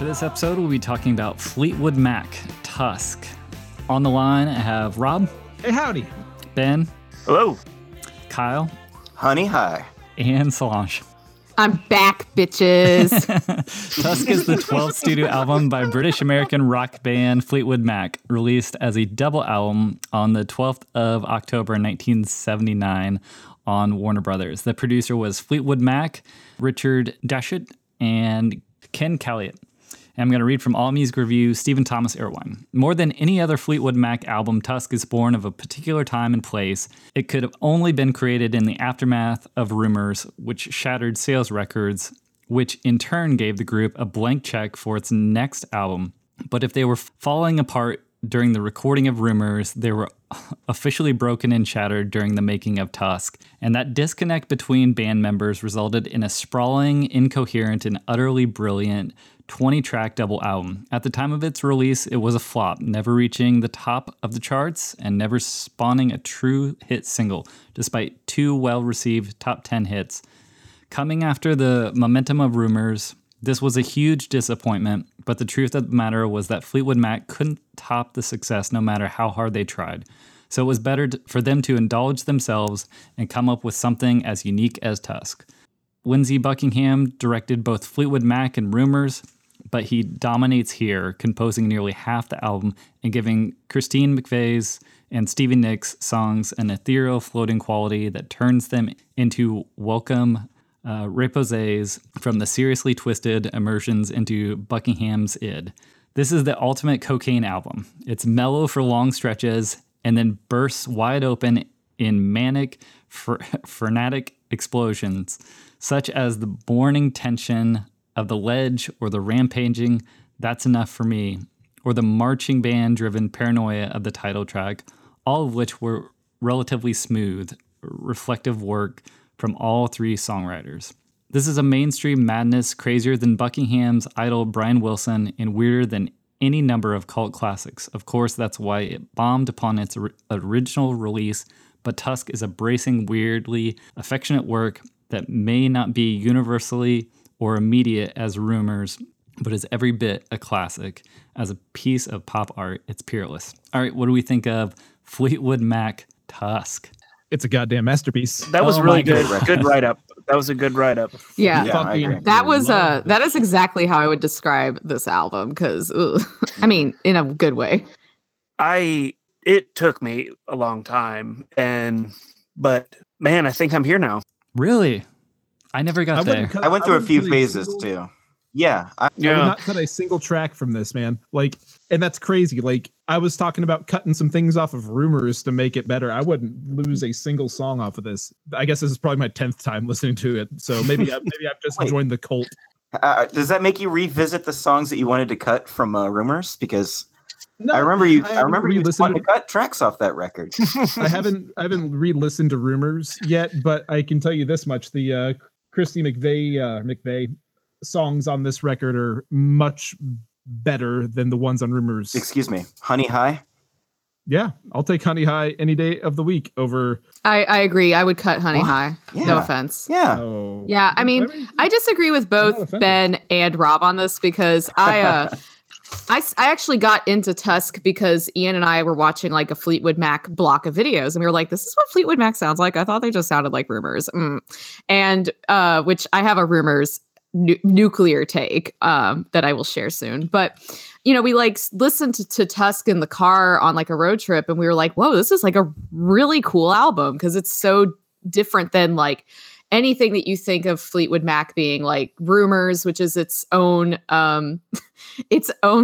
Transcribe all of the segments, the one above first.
This episode, we'll be talking about Fleetwood Mac, Tusk. On the line, I have Rob. Hey, howdy. Ben. Hello. Kyle. Honey, hi. And Solange. I'm back, bitches. Tusk is the 12th studio album by British-American rock band Fleetwood Mac, released as a double album on the 12th of October 1979 on Warner Brothers. The producer was Fleetwood Mac, Richard Dashut, and Ken Caillat. I'm going to read from AllMusic Review, Stephen Thomas Erwine. More than any other Fleetwood Mac album, Tusk is born of a particular time and place. It could have only been created in the aftermath of Rumors, which shattered sales records, which in turn gave the group a blank check for its next album. But if they were falling apart during the recording of Rumors, they were officially broken and shattered during the making of Tusk, and that disconnect between band members resulted in a sprawling, incoherent, and utterly brilliant 20-track double album. At the time of its release, it was a flop, never reaching the top of the charts and never spawning a true hit single, despite two well-received top 10 hits. Coming after the momentum of Rumors, this was a huge disappointment, but the truth of the matter was that Fleetwood Mac couldn't top the success no matter how hard they tried. So it was better for them to indulge themselves and come up with something as unique as Tusk. Lindsey Buckingham directed both Fleetwood Mac and Rumors, but he dominates here, composing nearly half the album and giving Christine McVie's and Stevie Nicks songs an ethereal floating quality that turns them into welcome reposés from the seriously twisted immersions into Buckingham's id. This is the ultimate cocaine album. It's mellow for long stretches and then bursts wide open in manic, frenetic explosions, such as the morning tension of the ledge or the rampaging That's Enough for Me, or the marching band-driven paranoia of the title track, all of which were relatively smooth, reflective work from all three songwriters. This is a mainstream madness crazier than Buckingham's idol Brian Wilson and weirder than any number of cult classics. Of course, that's why it bombed upon its original release, but Tusk is a bracing, weirdly affectionate work that may not be universally or immediate as Rumors, but is every bit a classic. As a piece of pop art, it's peerless. All right, what do we think of Fleetwood Mac, Tusk? It's a goddamn masterpiece. That was really good. Good write-up. That was a good write-up. Yeah, I agree. That is exactly how I would describe this album, because, I mean, in a good way. It took me a long time, but man, I think I'm here now. Really? I never got there. I went through a few phases too. Yeah. I would not cut a single track from this, man. Like, and that's crazy. Like, I was talking about cutting some things off of Rumors to make it better. I wouldn't lose a single song off of this. I guess this is probably my 10th time listening to it. So maybe I've just joined the cult. Does that make you revisit the songs that you wanted to cut from Rumors? Because no, I remember you wanted to cut tracks off that record. I haven't re-listened to Rumors yet, but I can tell you this much: the Christine McVie songs on this record are much better than the ones on Rumors. Excuse me, Honey High. Yeah, I'll take Honey High any day of the week over. I agree. I would cut Honey High. Yeah. No offense. Yeah. Oh. Yeah. I mean, I disagree with both Ben and Rob on this because I actually got into Tusk because Ian and I were watching like a Fleetwood Mac block of videos and we were like, this is what Fleetwood Mac sounds like. I thought they just sounded like Rumors. And which I have a Rumors nuclear take that I will share soon. But, you know, we like listened to Tusk in the car on like a road trip, and we were like, whoa, this is like a really cool album because it's so different than like anything that you think of Fleetwood Mac being, like Rumors, which is its own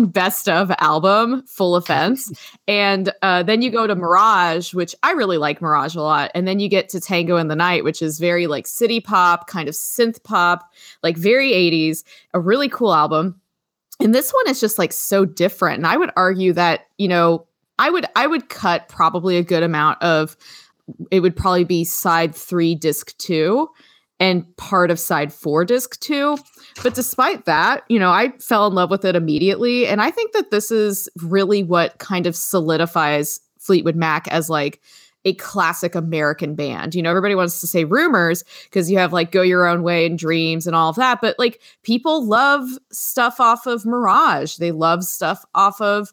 best of album, full offense. And then you go to Mirage, which I really like Mirage a lot. And then you get to Tango in the Night, which is very like city pop, kind of synth pop, like very 80s, a really cool album. And this one is just like so different. And I would argue that, you know, I would cut probably a good amount of, it would probably be side 3, disc 2, and part of side 4, disc 2. But despite that, you know, I fell in love with it immediately. And I think that this is really what kind of solidifies Fleetwood Mac as like a classic American band. You know, everybody wants to say Rumors because you have like Go Your Own Way and Dreams and all of that. But like people love stuff off of Mirage. They love stuff off of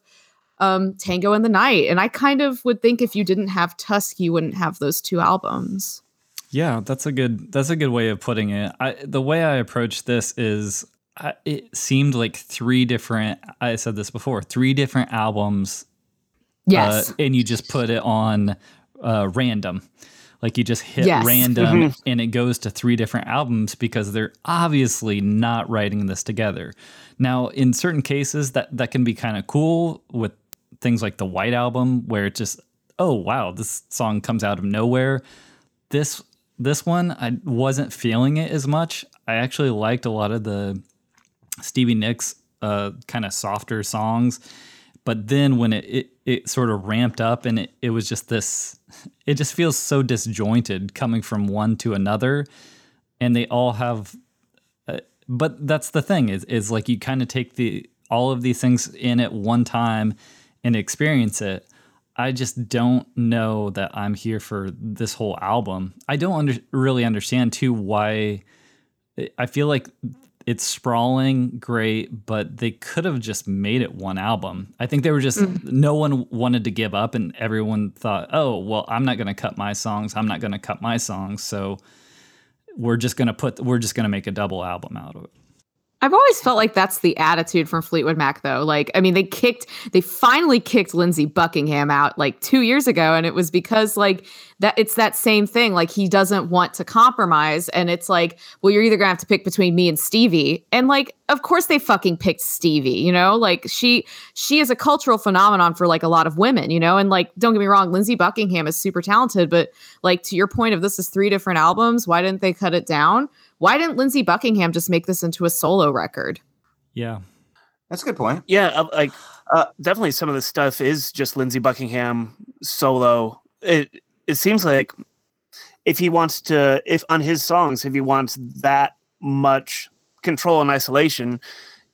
Tango in the Night. And I kind of would think if you didn't have Tusk, you wouldn't have those two albums. Yeah, that's a good way of putting it. The way I approach this is it seemed like three different albums. Yes. And you just put it on random. Like you just hit random and it goes to 3 different albums because they're obviously not writing this together. Now, in certain cases, that can be kind of cool with things like The White Album, where it's just, oh, wow, this song comes out of nowhere. This one, I wasn't feeling it as much. I actually liked a lot of the Stevie Nicks kind of softer songs. But then when it sort of ramped up and it was just this, it just feels so disjointed coming from one to another. And they all have, but that's the thing is like you kind of take all of these things in at one time and experience it. I just don't know that I'm here for this whole album. I don't really understand too why. I feel like it's sprawling, great, but they could have just made it one album. I think they were just, no one wanted to give up, and everyone thought, oh, well, I'm not going to cut my songs. So we're just going to make a double album out of it. I've always felt like that's the attitude from Fleetwood Mac, though. Like, I mean, they finally kicked Lindsey Buckingham out like 2 years ago. And it was because like that, it's that same thing. Like he doesn't want to compromise. And it's like, well, you're either gonna have to pick between me and Stevie. And like, of course they fucking picked Stevie, you know, like she is a cultural phenomenon for like a lot of women, you know, and like, don't get me wrong, Lindsey Buckingham is super talented, but like to your point of this is 3 different albums. Why didn't they cut it down? Why didn't Lindsey Buckingham just make this into a solo record? Yeah, that's a good point. Yeah, like definitely some of the stuff is just Lindsey Buckingham solo. It seems like if on his songs, if he wants that much control and isolation,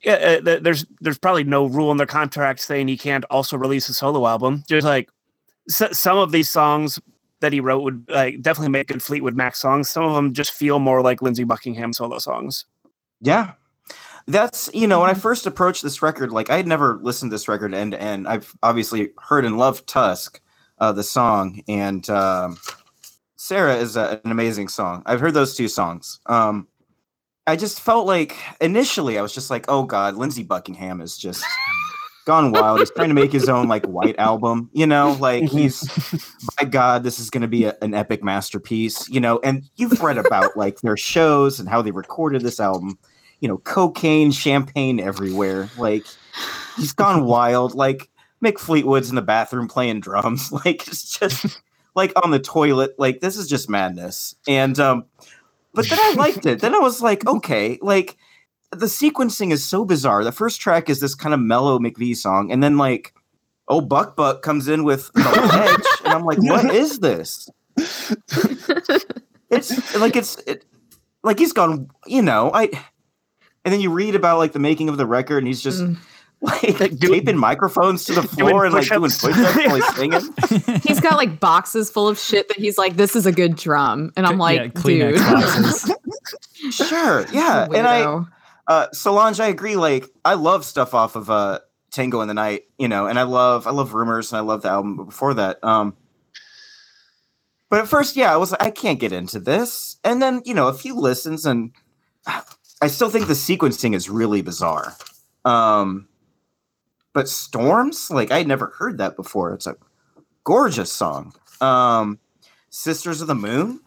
yeah, there's probably no rule in their contract saying he can't also release a solo album. Just like some of these songs that he wrote would like definitely make good Fleetwood Mac songs. Some of them just feel more like Lindsey Buckingham solo songs. Yeah. That's, you know, when I first approached this record, like I had never listened to this record and I've obviously heard and loved Tusk, the song, and Sarah is an amazing song. I've heard those 2 songs. I just felt like initially I was just like, oh God, Lindsey Buckingham is just gone wild. He's trying to make his own like White Album, you know, like he's by God, this is going to be an epic masterpiece, you know. And you've read about like their shows and how they recorded this album, you know, cocaine, champagne everywhere. Like he's gone wild. Like Mick Fleetwood's in the bathroom playing drums, like it's just like on the toilet. Like this is just madness. And but then I liked it. Then I was like, okay, like the sequencing is so bizarre. The first track is this kind of mellow McVie song, and then like, oh, Buck comes in with the hedge, and I'm like, what is this? It's like he's gone, you know. And then you read about like the making of the record, and he's just like taping microphones to the floor and like doing push-ups while he's singing. He's got like boxes full of shit that he's like, this is a good drum, and I'm like, dude, sure, yeah, and I. Solange, I agree. Like, I love stuff off of Tango in the Night, you know, and I love Rumors, and I love the album before that. But at first, yeah, I was like, I can't get into this. And then, you know, a few listens, and I still think the sequencing is really bizarre. But Storms, like, I had never heard that before. It's a gorgeous song. Sisters of the Moon.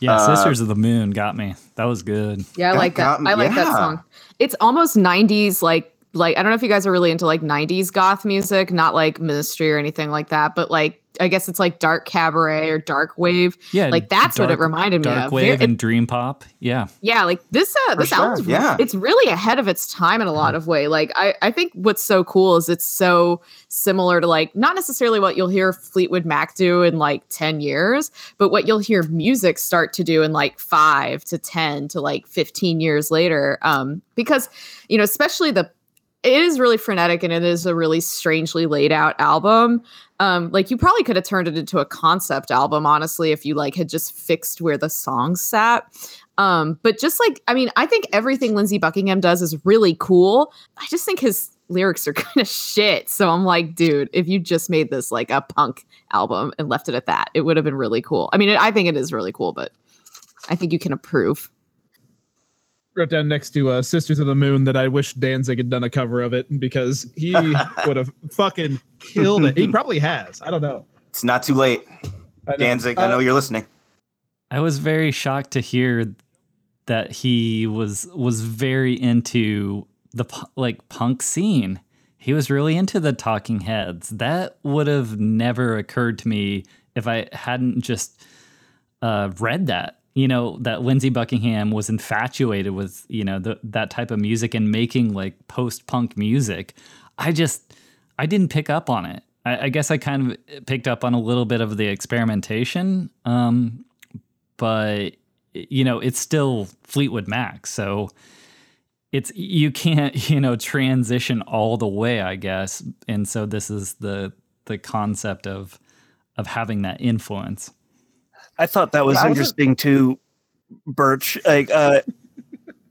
Yeah, Sisters of the Moon got me. That was good. Yeah, I like that. I like that song. It's almost 90s, like I don't know if you guys are really into like 90s goth music, not like Ministry or anything like that, but like I guess it's like dark cabaret or dark wave. Yeah, like that's what it reminded me of. Dark wave and dream pop. Yeah. Yeah, like this album, it's really ahead of its time in a lot of way. Like I think what's so cool is it's so similar to like not necessarily what you'll hear Fleetwood Mac do in like 10 years, but what you'll hear music start to do in like 5 to 10 to like 15 years later. Because, you know, especially it is really frenetic and it is a really strangely laid out album. Like you probably could have turned it into a concept album, honestly, if you like had just fixed where the songs sat. But just like, I mean, I think everything Lindsey Buckingham does is really cool. I just think his lyrics are kind of shit. So I'm like, dude, if you just made this like a punk album and left it at that, it would have been really cool. I mean, I think it is really cool, but I think you can approve. Wrote down next to Sisters of the Moon that I wish Danzig had done a cover of it because he would have fucking killed it. He probably has. I don't know. It's not too late. Danzig, I know you're listening. I was very shocked to hear that he was very into the like punk scene. He was really into the Talking Heads. That would have never occurred to me if I hadn't just read that. You know, that Lindsey Buckingham was infatuated with, you know, that type of music and making like post-punk music. I didn't pick up on it. I guess I kind of picked up on a little bit of the experimentation. But, you know, it's still Fleetwood Mac. So you can't, you know, transition all the way, I guess. And so this is the concept of having that influence. I thought that was interesting too, Birch. Like,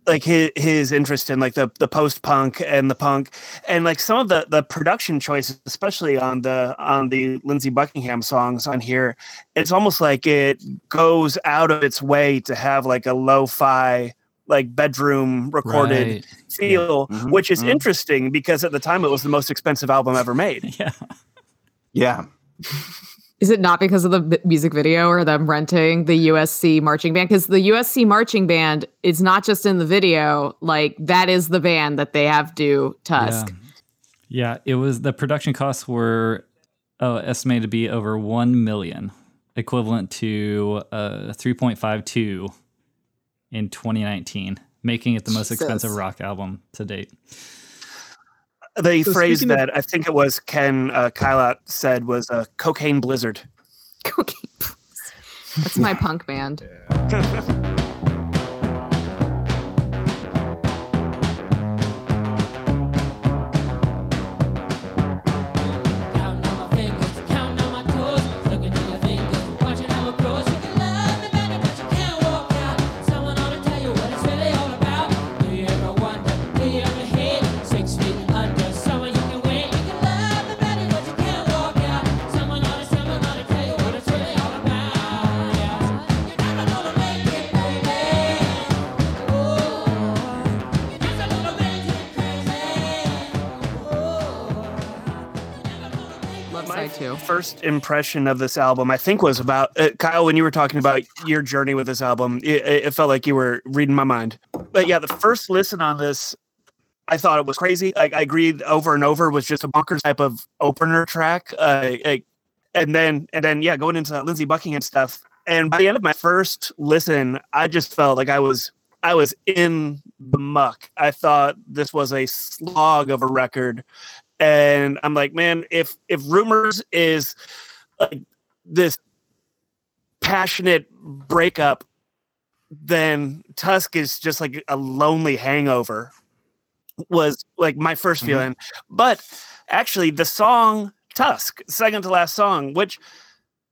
like his interest in like the post punk and the punk, and like some of the production choices, especially on the Lindsey Buckingham songs on here, it's almost like it goes out of its way to have like a lo-fi like bedroom recorded feel, mm-hmm, which is interesting because at the time it was the most expensive album ever made. Yeah. Yeah. Is it not because of the music video or them renting the USC marching band? Because the USC marching band is not just in the video. Like, that is the band that they have do Tusk. Yeah, it was, the production costs were estimated to be over $1 million, equivalent to 3.52 in 2019, making it the most expensive rock album to date. The phrase that I think it was Ken Caillat said was Cocaine Blizzard. Cocaine Blizzard. That's my punk band. Yeah. First impression of this album, I think, was about Kyle. When you were talking about your journey with this album, it felt like you were reading my mind. But yeah, the first listen on this, I thought it was crazy. Like, I agreed over and over, was just a bonkers type of opener track. And then going into that Lindsey Buckingham stuff. And by the end of my first listen, I just felt like I was in the muck. I thought this was a slog of a record. And I'm like, man, if Rumors is like this passionate breakup, then Tusk is just like a lonely hangover, was like my first feeling. But actually the song Tusk, second to last song, which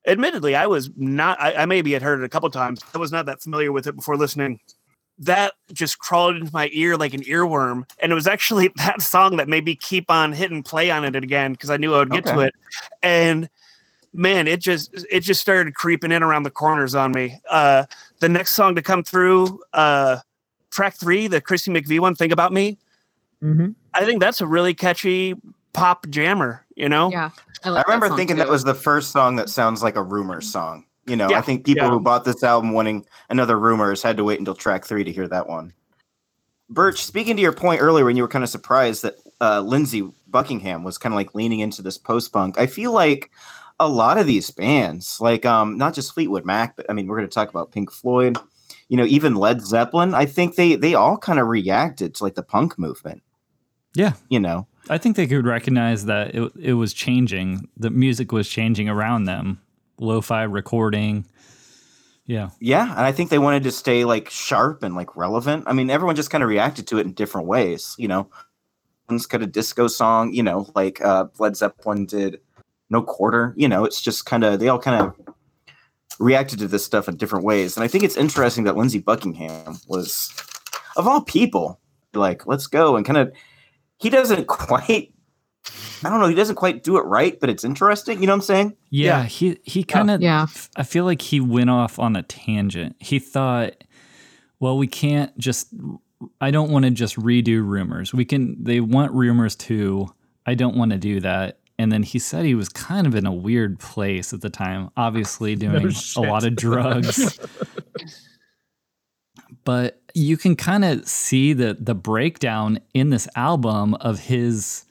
admittedly I was not, I maybe had heard it a couple times. I was not that familiar with it before listening. That just crawled into my ear like an earworm. And it was actually that song that made me keep on hitting play on it again because I knew I would get to it. And man, it just started creeping in around the corners on me. The next song to come through track 3, the Christine McVie one, Think About Me. Mm-hmm. I think that's a really catchy pop jammer, you know? Yeah. I remember thinking that was the first song that sounds like a Rumors song. You know, yeah, I think people who bought this album wanting another Rumors had to wait until track 3 to hear that one. Birch, speaking to your point earlier when you were kind of surprised that Lindsey Buckingham was kind of like leaning into this post-punk, I feel like a lot of these bands, like not just Fleetwood Mac, but I mean, we're going to talk about Pink Floyd, you know, even Led Zeppelin, I think they all kind of reacted to like the punk movement. Yeah. You know, I think they could recognize that it was changing. The music was changing around them. Lo-fi recording. Yeah. Yeah. And I think they wanted to stay like sharp and like relevant. I mean, everyone just kind of reacted to it in different ways, you know, one's kind of disco song, you know, like Led Zeppelin did No Quarter, you know, it's just kind of, they all kind of reacted to this stuff in different ways. And I think it's interesting that Lindsey Buckingham was, of all people, like, let's go and kind of, he doesn't quite, I don't know, he doesn't quite do it right, but it's interesting. You know what I'm saying? Yeah, yeah. He kind of, yeah. I feel like he went off on a tangent. He thought, well, we can't just, I don't want to just redo Rumors. They want Rumors too. I don't want to do that. And then he said he was kind of in a weird place at the time, obviously doing a lot of drugs. But you can kind of see the breakdown in this album of his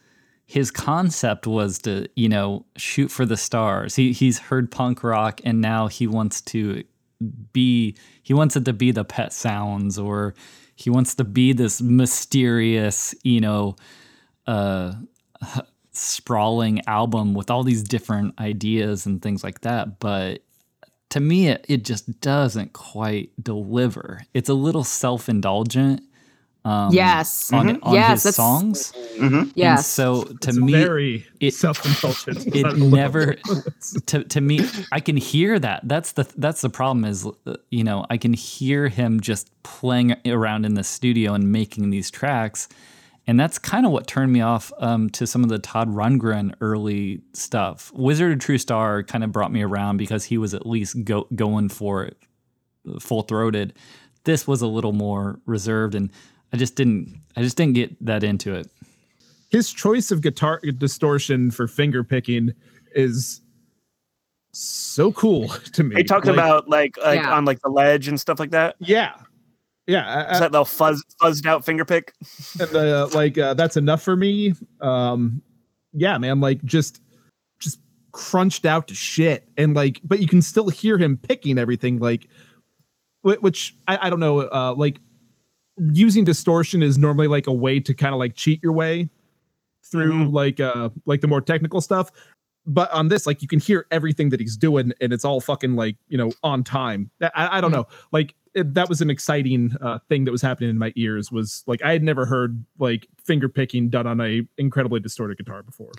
concept was to, you know, shoot for the stars. He's heard punk rock and now he wants it to be the Pet Sounds, or he wants to be this mysterious, you know, sprawling album with all these different ideas and things like that. But to me, it just doesn't quite deliver. It's a little self-indulgent. Yes. On his songs. Mm-hmm. Yeah. So to me, it's very self-indulgent. It never. to me, I can hear that. That's the problem. Is, you know, I can hear him just playing around in the studio and making these tracks, and that's kind of what turned me off to some of the Todd Rundgren early stuff. Wizard of True Star kind of brought me around because he was at least going for it, full-throated. This was a little more reserved and. I just didn't get that into it. His choice of guitar distortion for finger picking is so cool to me. They talked about like on like the ledge and stuff like that. Yeah, yeah. Is that the fuzzed out finger pick? And the, that's enough for me. Yeah, man. Like just crunched out to shit, and like, but you can still hear him picking everything. Like, which I don't know. Using distortion is normally like a way to kind of like cheat your way through like the more technical stuff. But on this, like you can hear everything that he's doing and it's all fucking like, you know, on time. I don't know. Like that was an exciting thing that was happening in my ears was like, I had never heard like finger picking done on a incredibly distorted guitar before.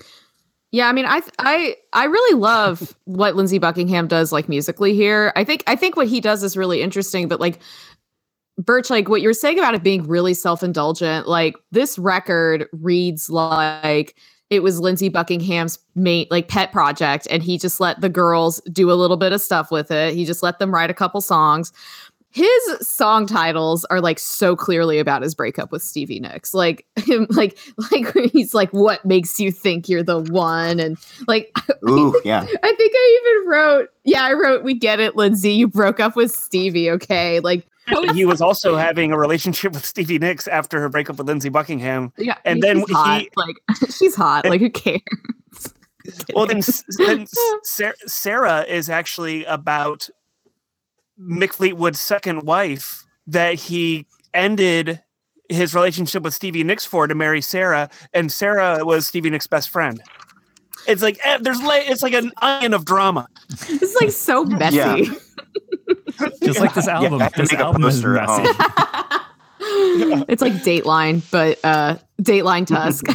Yeah, I mean, I really love what Lindsey Buckingham does like musically here. I think what he does is really interesting, but like, Birch, like what you were saying about it being really self-indulgent, like this record reads like it was Lindsey Buckingham's pet project, and he just let the girls do a little bit of stuff with it. He just let them write a couple songs. His song titles are like so clearly about his breakup with Stevie Nicks. Like him, like he's like, what makes you think you're the one? And like, ooh, yeah. I think I even wrote, we get it, Lindsey, you broke up with Stevie, okay? Like he was also having a relationship with Stevie Nicks after her breakup with Lindsey Buckingham. Yeah, and then she's hot. Like who cares? Well, then Sarah is actually about Mick Fleetwood's second wife that he ended his relationship with Stevie Nicks for to marry Sarah, and Sarah was Stevie Nicks' best friend. It's like it's like an onion of drama. It's like so messy. Yeah. Just like this album. This album is messy. It's like Dateline, but Dateline Tusk.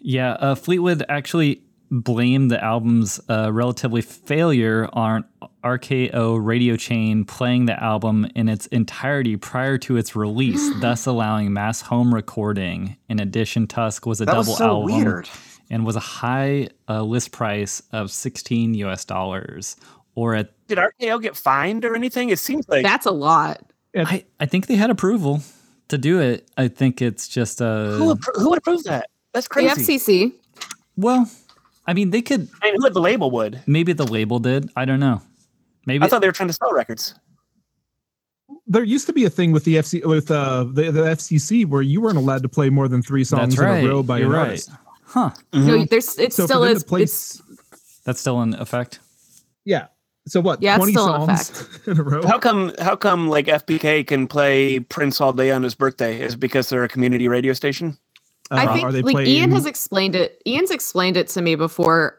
Yeah, Fleetwood actually blame the album's relatively failure on RKO radio chain playing the album in its entirety prior to its release, thus allowing mass home recording. In addition, Tusk was a double album weird. And was a high list price of $16 US dollars. Did RKO get fined or anything? It seems like that's a lot. I think they had approval to do it. I think it's just a... Who would approve that? That's crazy. The FCC. Well, I mean, they could... I mean, the label would. Maybe the label did. I don't know. Maybe I thought they were trying to sell records. There used to be a thing with the FCC, with the FCC where you weren't allowed to play more than 3 songs in a row by your artist. Huh. Mm-hmm. No, it still is. That's still in effect? Yeah. So what? Yeah, 20 songs in a row. How come like FBK can play Prince all day on his birthday? Is it because they're a community radio station? I think Ian has explained it. Ian's explained it to me before,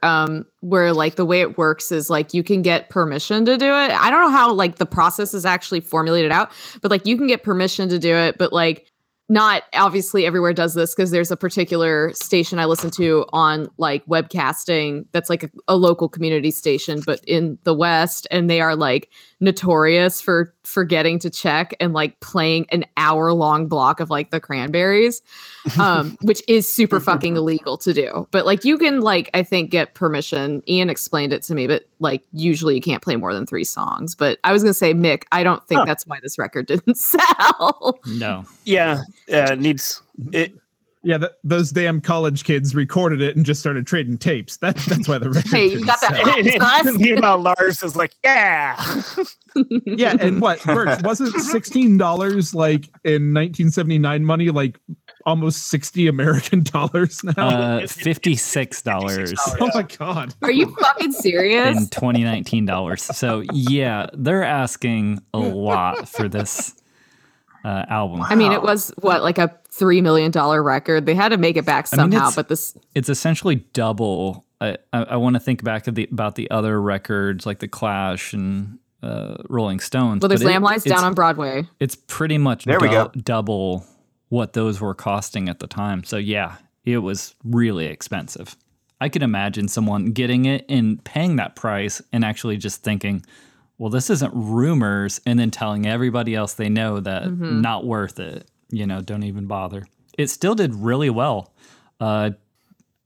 where like the way it works is like you can get permission to do it. I don't know how like the process is actually formulated out, but like you can get permission to do it, but like not obviously everywhere does this because there's a particular station I listen to on like webcasting that's like a local community station, but in the West, and they are like notorious for forgetting to check and like playing an hour-long block of like the Cranberries, which is super fucking illegal to do. But like you can like I think get permission. Ian explained it to me, but like usually you can't play more than 3 songs. But I was gonna say, Mick, I don't think that's why this record didn't sell. No. Yeah. Yeah. It needs it. Yeah, those damn college kids recorded it and just started trading tapes. That's why the record. Hey, you got that? You know, Lars is like, yeah, yeah. And what? Bert, wasn't $16 like in 1979 money like almost 60 American dollars now? $56. Oh my god! Are you fucking serious? In 2019 dollars. So yeah, they're asking a lot for this album. I mean, it was what like a $3 million record. They had to make it back somehow. It's essentially double. I want to think back about the other records like the Clash and Rolling Stones. Well, there's Lamb Lies Down on Broadway. It's pretty much double what those were costing at the time. So yeah, it was really expensive. I could imagine someone getting it and paying that price and actually just thinking, well, this isn't Rumors, and then telling everybody else they know that not worth it. You know, don't even bother. It still did really well. You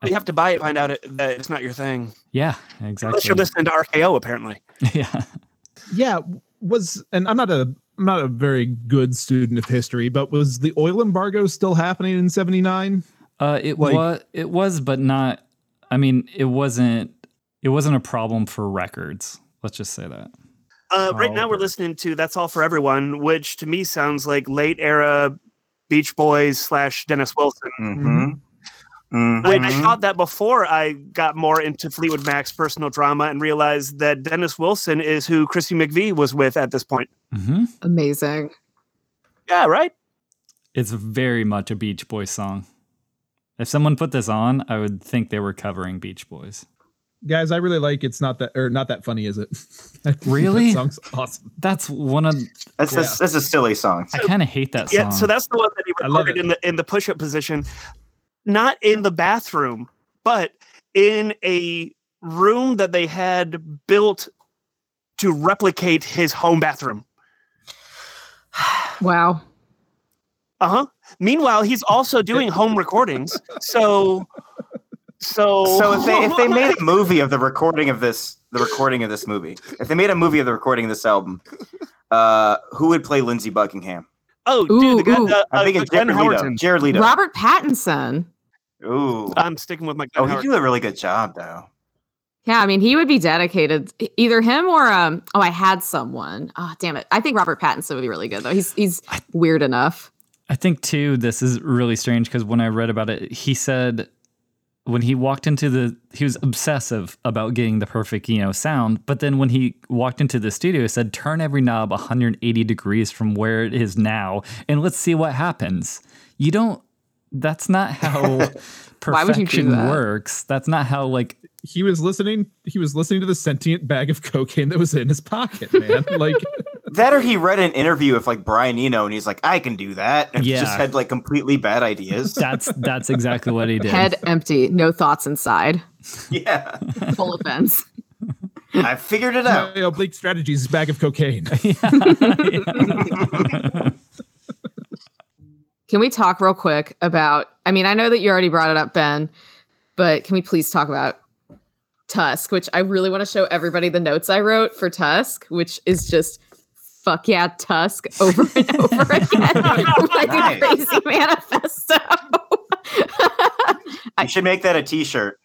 have to buy it, find out that it's not your thing. Yeah, exactly. Unless you're listening to RKO, apparently. Yeah. Yeah, and I'm not a very good student of history, but was the oil embargo still happening in 79? It was, but not, I mean, it wasn't a problem for records. Let's just say that. Right now we're listening to That's All for Everyone, which to me sounds like late era Beach Boys / Dennis Wilson. Mm-hmm. Mm-hmm. I thought that before I got more into Fleetwood Mac's personal drama and realized that Dennis Wilson is who Christine McVie was with at this point. Mm-hmm. Amazing. Yeah, right? It's very much a Beach Boys song. If someone put this on, I would think they were covering Beach Boys. Guys, I really like It's Not That or Not That Funny, Is It? Really? That song's awesome. That's one of... That's a silly song. I kind of hate that song. Yeah, so that's the one that he recorded in the push-up position. Not in the bathroom, but in a room that they had built to replicate his home bathroom. Wow. Uh-huh. Meanwhile, he's also doing home recordings, so... So if they made a movie of the recording of this album, who would play Lindsey Buckingham? Oh, dude, I think it's Jared Leto. Robert Pattinson. Ooh, I'm sticking with my. Oh, he'd do a really good job though. Yeah, I mean, he would be dedicated. Either him or I had someone. Oh, damn it! I think Robert Pattinson would be really good though. He's weird enough. I think too. This is really strange because when I read about it, he said. When he walked into he was obsessive about getting the perfect, you know, sound. But then when he walked into the studio, he said, turn every knob 180 degrees from where it is now. And let's see what happens. That's not how perfection works. That's not how like. He was listening to the sentient bag of cocaine that was in his pocket, man. Like that, or he read an interview with like Brian Eno, and he's like, "I can do that." And he just had like completely bad ideas. That's exactly what he did. Head empty, no thoughts inside. Yeah, full offense. I figured it out. Oblique strategies, bag of cocaine. Yeah. Can we talk real quick about? I mean, I know that you already brought it up, Ben, but can we please talk about? Tusk, which I really want to show everybody the notes I wrote for Tusk, which is just fuck yeah, Tusk over and over again. Like a crazy manifesto. You should make that a t-shirt.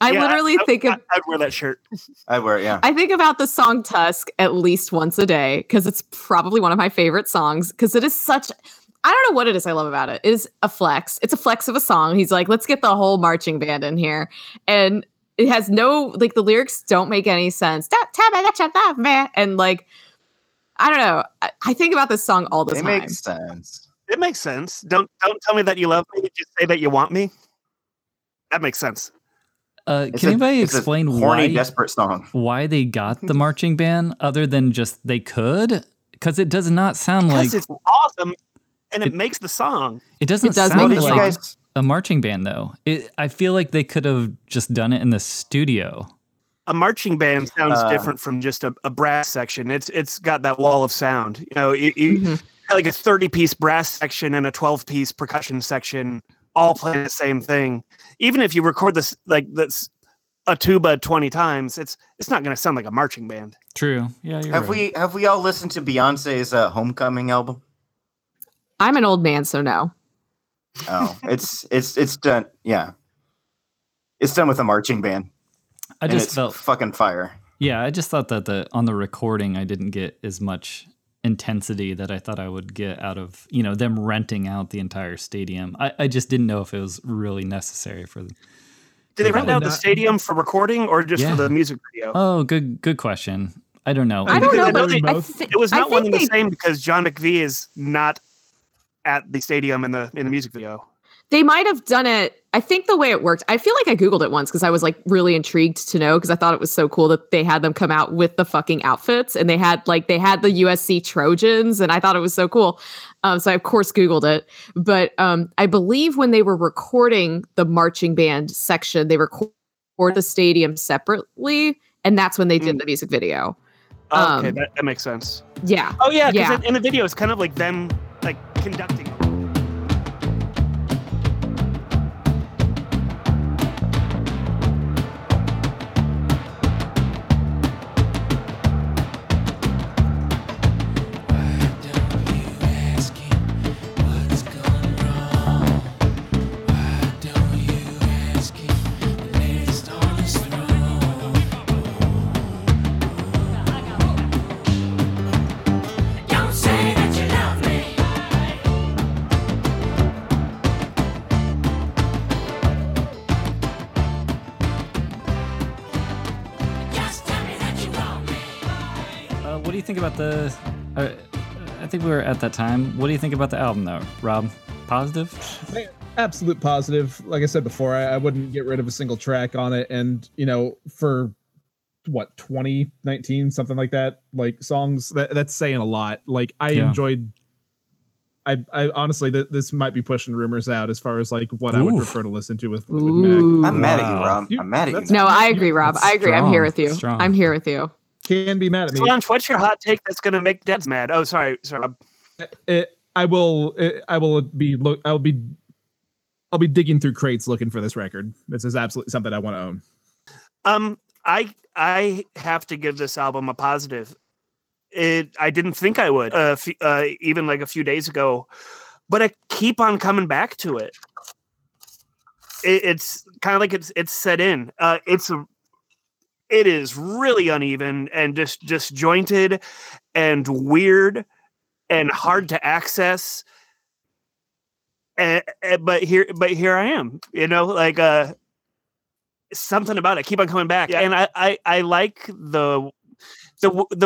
I'd wear that shirt. I'd wear it, yeah. I think about the song Tusk at least once a day because it's probably one of my favorite songs because it is such... I don't know what it is I love about it. It is a flex. It's a flex of a song. He's like, let's get the whole marching band in here. And it has no... Like, the lyrics don't make any sense. And, like, I don't know. I think about this song all the time. It makes sense. It makes sense. Don't tell me that you love me. Just say that you want me. That makes sense. Can anybody explain why they got the marching band other than just they could? Because it does not sound like... Because it's awesome, and it makes the song. It doesn't sound like a marching band, though. I feel like they could have just done it in the studio. A marching band sounds different from just a brass section. It's got that wall of sound. You know, like a 30-piece brass section and a 12-piece percussion section all playing the same thing. Even if you record a tuba 20 times, it's not going to sound like a marching band. True. Yeah. Have we all listened to Beyonce's Homecoming album? I'm an old man, so no. Oh, it's done. Yeah, it's done with a marching band. I just felt fucking fire. Yeah, I just thought that on the recording, I didn't get as much intensity that I thought I would get out of, you know, them renting out the entire stadium. I just didn't know if it was really necessary for them. Did they rent out the stadium for recording or just for the music video? Oh, good question. I don't know. I don't know. It was not one and the same because John McVie is not at the stadium in the music video. They might have done it. I think the way it worked, I feel like I Googled it once because I was like really intrigued to know because I thought it was so cool that they had them come out with the fucking outfits and they had the USC Trojans and I thought it was so cool. So I, of course, Googled it. But I believe when they were recording the marching band section, they recorded the stadium separately. And that's when they did the music video. Oh, okay, that makes sense. Yeah. Oh, yeah. Because in the video, it's kind of like them like conducting. I think we were at that time. What do you think about the album, though, Rob? Positive? Absolute positive. Like I said before, I wouldn't get rid of a single track on it. And, you know, for what, 2019, something like that, like songs, that's saying a lot. Like, I honestly, this might be pushing rumors out as far as like what I would prefer to listen to with Fleetwood Mac. I'm mad at you, Rob. I'm mad at you. No, I agree, Rob. I agree. Strong. I'm here with you. Strong. I'm here with you. Can be mad at me. Solange, what's your hot take that's going to make Debs mad? Oh, sorry. I'll be digging through crates looking for this record. This is absolutely something I want to own. I have to give this album a positive. I didn't think I would, even like a few days ago, but I keep on coming back to it. It's kind of like it's set in. It is really uneven and just disjointed and weird and hard to access. But here I am, you know, like something about it. Keep on coming back. And I like the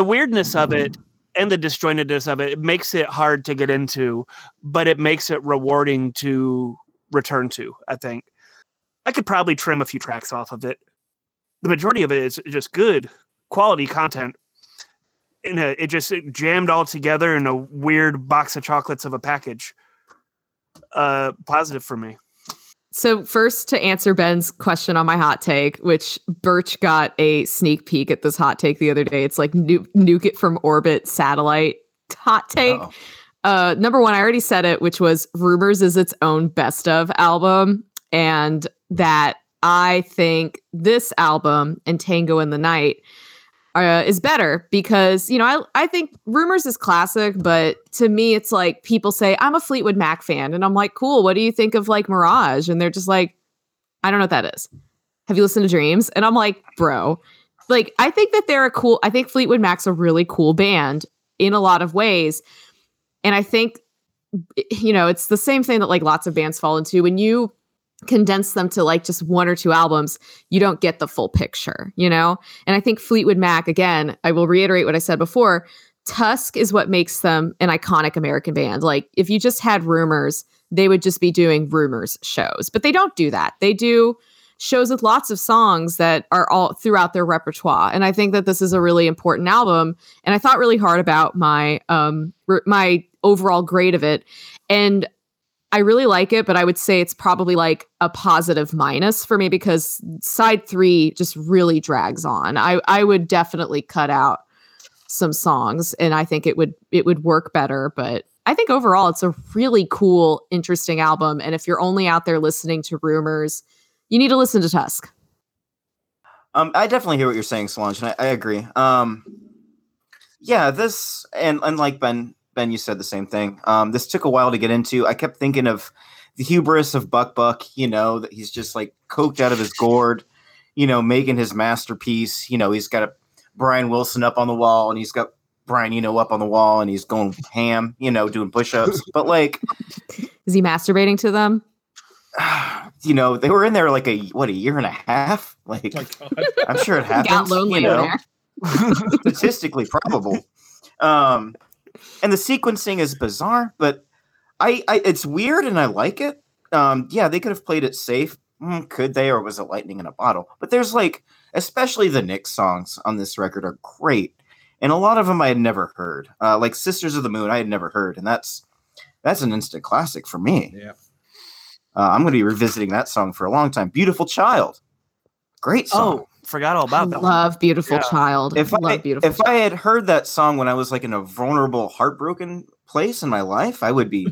weirdness of it and the disjointedness of it. It makes it hard to get into, but it makes it rewarding to return to, I think. I could probably trim a few tracks off of it. The majority of it is just good quality content. And it just jammed all together in a weird box of chocolates of a package. Positive for me. So first, to answer Ben's question on my hot take, which Birch got a sneak peek at this hot take the other day. It's like nuke it from orbit satellite hot take. Oh. Number one, I already said it, which was Rumors is its own best of album. And that I think this album and Tango in the Night is better because, you know, I think Rumors is classic, but to me, it's like people say, I'm a Fleetwood Mac fan. And I'm like, cool, what do you think of like Mirage? And they're just like, I don't know what that is. Have you listened to Dreams? And I'm like, bro, like, I think that they're a cool, I think Fleetwood Mac's a really cool band in a lot of ways. And I think, you know, it's the same thing that like lots of bands fall into when you condense them to like just one or two albums, you don't get the full picture, you know? And I think Fleetwood Mac, again, I will reiterate what I said before, Tusk is what makes them an iconic American band. Like if you just had Rumors, they would just be doing Rumors shows, but they don't do that. They do shows with lots of songs that are all throughout their repertoire. And I think that this is a really important album. And I thought really hard about my, my overall grade of it. And I really like it, but I would say it's probably like a positive minus for me because side three just really drags on. I would definitely cut out some songs and I think it would work better. But I think overall it's a really cool, interesting album. And if you're only out there listening to Rumors, you need to listen to Tusk. I definitely hear what you're saying, Solange, and I agree. Yeah, this and like Ben, you said the same thing. This took a while to get into. I kept thinking of the hubris of Buck, you know, that he's just like coked out of his gourd, you know, making his masterpiece. You know, he's got a Brian Wilson up on the wall and he's got Brian Eno up on the wall and he's going ham, you know, doing push-ups. But like... Is he masturbating to them? You know, they were in there like a year and a half? Like, oh my God. I'm sure it happens. Got lonely, you know? There. Statistically probable. And the sequencing is bizarre, but I it's weird and I like it. Yeah, they could have played it safe. Could they? Or was it lightning in a bottle? But there's like, especially the Nicks songs on this record are great. And a lot of them I had never heard. Like Sisters of the Moon, I had never heard. And that's an instant classic for me. Yeah, I'm going to be revisiting that song for a long time. Beautiful Child. Great song. Oh. Forgot all about that. Love Beautiful Child. If I had heard that song when I was like in a vulnerable, heartbroken place in my life, I would be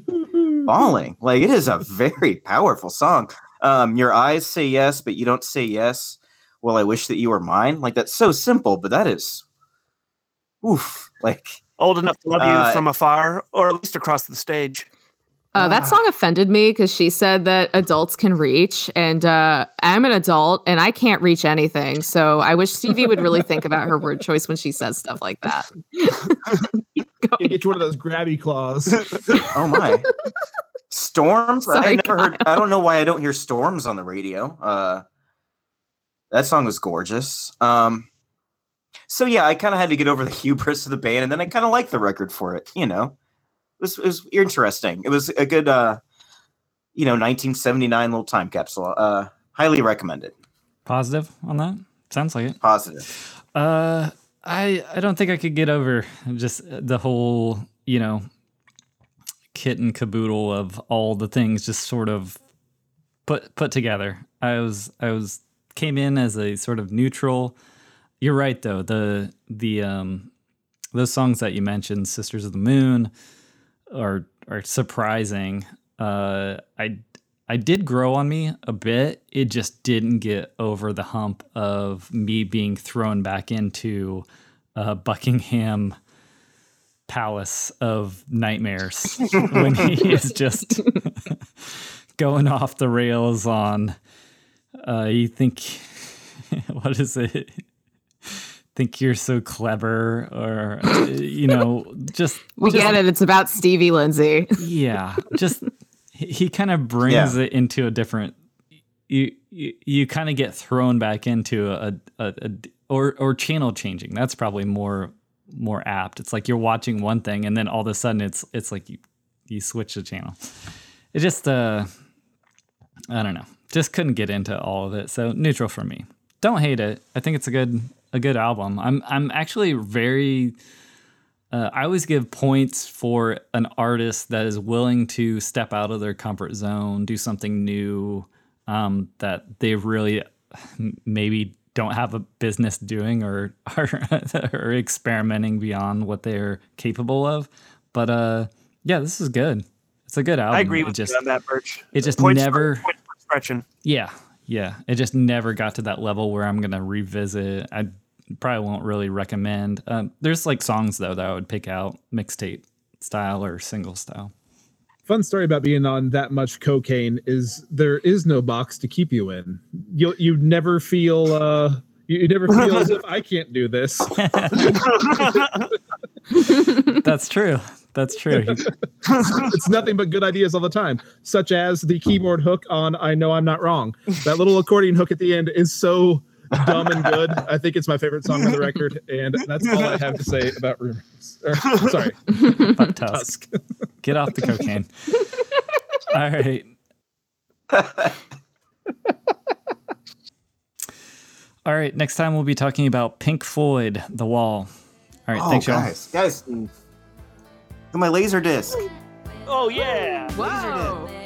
bawling. Like it is a very powerful song. Your eyes say yes, but you don't say yes. Well, I wish that you were mine. Like that's so simple, but that is, like old enough to love you from afar, or at least across the stage. That song offended me because she said that adults can reach, and I'm an adult and I can't reach anything. So I wish Stevie would really think about her word choice when she says stuff like that. Get you one of those grabby claws. Oh my! Storms. Sorry, I never heard. I don't know why I don't hear Storms on the radio. That song was gorgeous. So yeah, I kind of had to get over the hubris of the band, and then I kind of liked the record for it. You know. It was interesting. It was a good, 1979 little time capsule. Highly recommended. Positive on that? Sounds like it. Positive. I don't think I could get over just the whole, you know, kit and caboodle of all the things just sort of put together. I came in as a sort of neutral. You're right though. The those songs that you mentioned, Sisters of the Moon. Are surprising. I did grow on me a bit. It just didn't get over the hump of me being thrown back into Buckingham Palace of nightmares when he is just going off the rails on. You think, what is it? Think you're so clever, or you know, just we get it. It's about Stevie, Lindsey. Yeah, just he kind of brings it into a different. You kind of get thrown back into or channel changing. That's probably more apt. It's like you're watching one thing, and then all of a sudden it's like you switch the channel. It just I don't know. Just couldn't get into all of it. So neutral for me. Don't hate it. I think it's a good album. I'm actually very. I always give points for an artist that is willing to step out of their comfort zone, do something new that they really maybe don't have a business doing or are experimenting beyond what they're capable of. But yeah, this is good. It's a good album. I agree with you on that, Birch. It just never. Yeah. It just never got to that level where I'm gonna revisit. I probably won't really recommend. There's like songs though that I would pick out, mixtape style or single style. Fun story about being on that much cocaine is there is no box to keep you in. You never feel as if I can't do this. That's true. It's nothing but good ideas all the time, such as the keyboard hook on I Know I'm Not Wrong. That little accordion hook at the end is so dumb and good. I think it's my favorite song on the record, and that's all I have to say about Rumors. Sorry. About Tusk. Get off the cocaine. All right. All right, next time we'll be talking about Pink Floyd, The Wall. All right, thanks, y'all. Guys, my laser disc. Oh, yeah. Wow. Laser disc.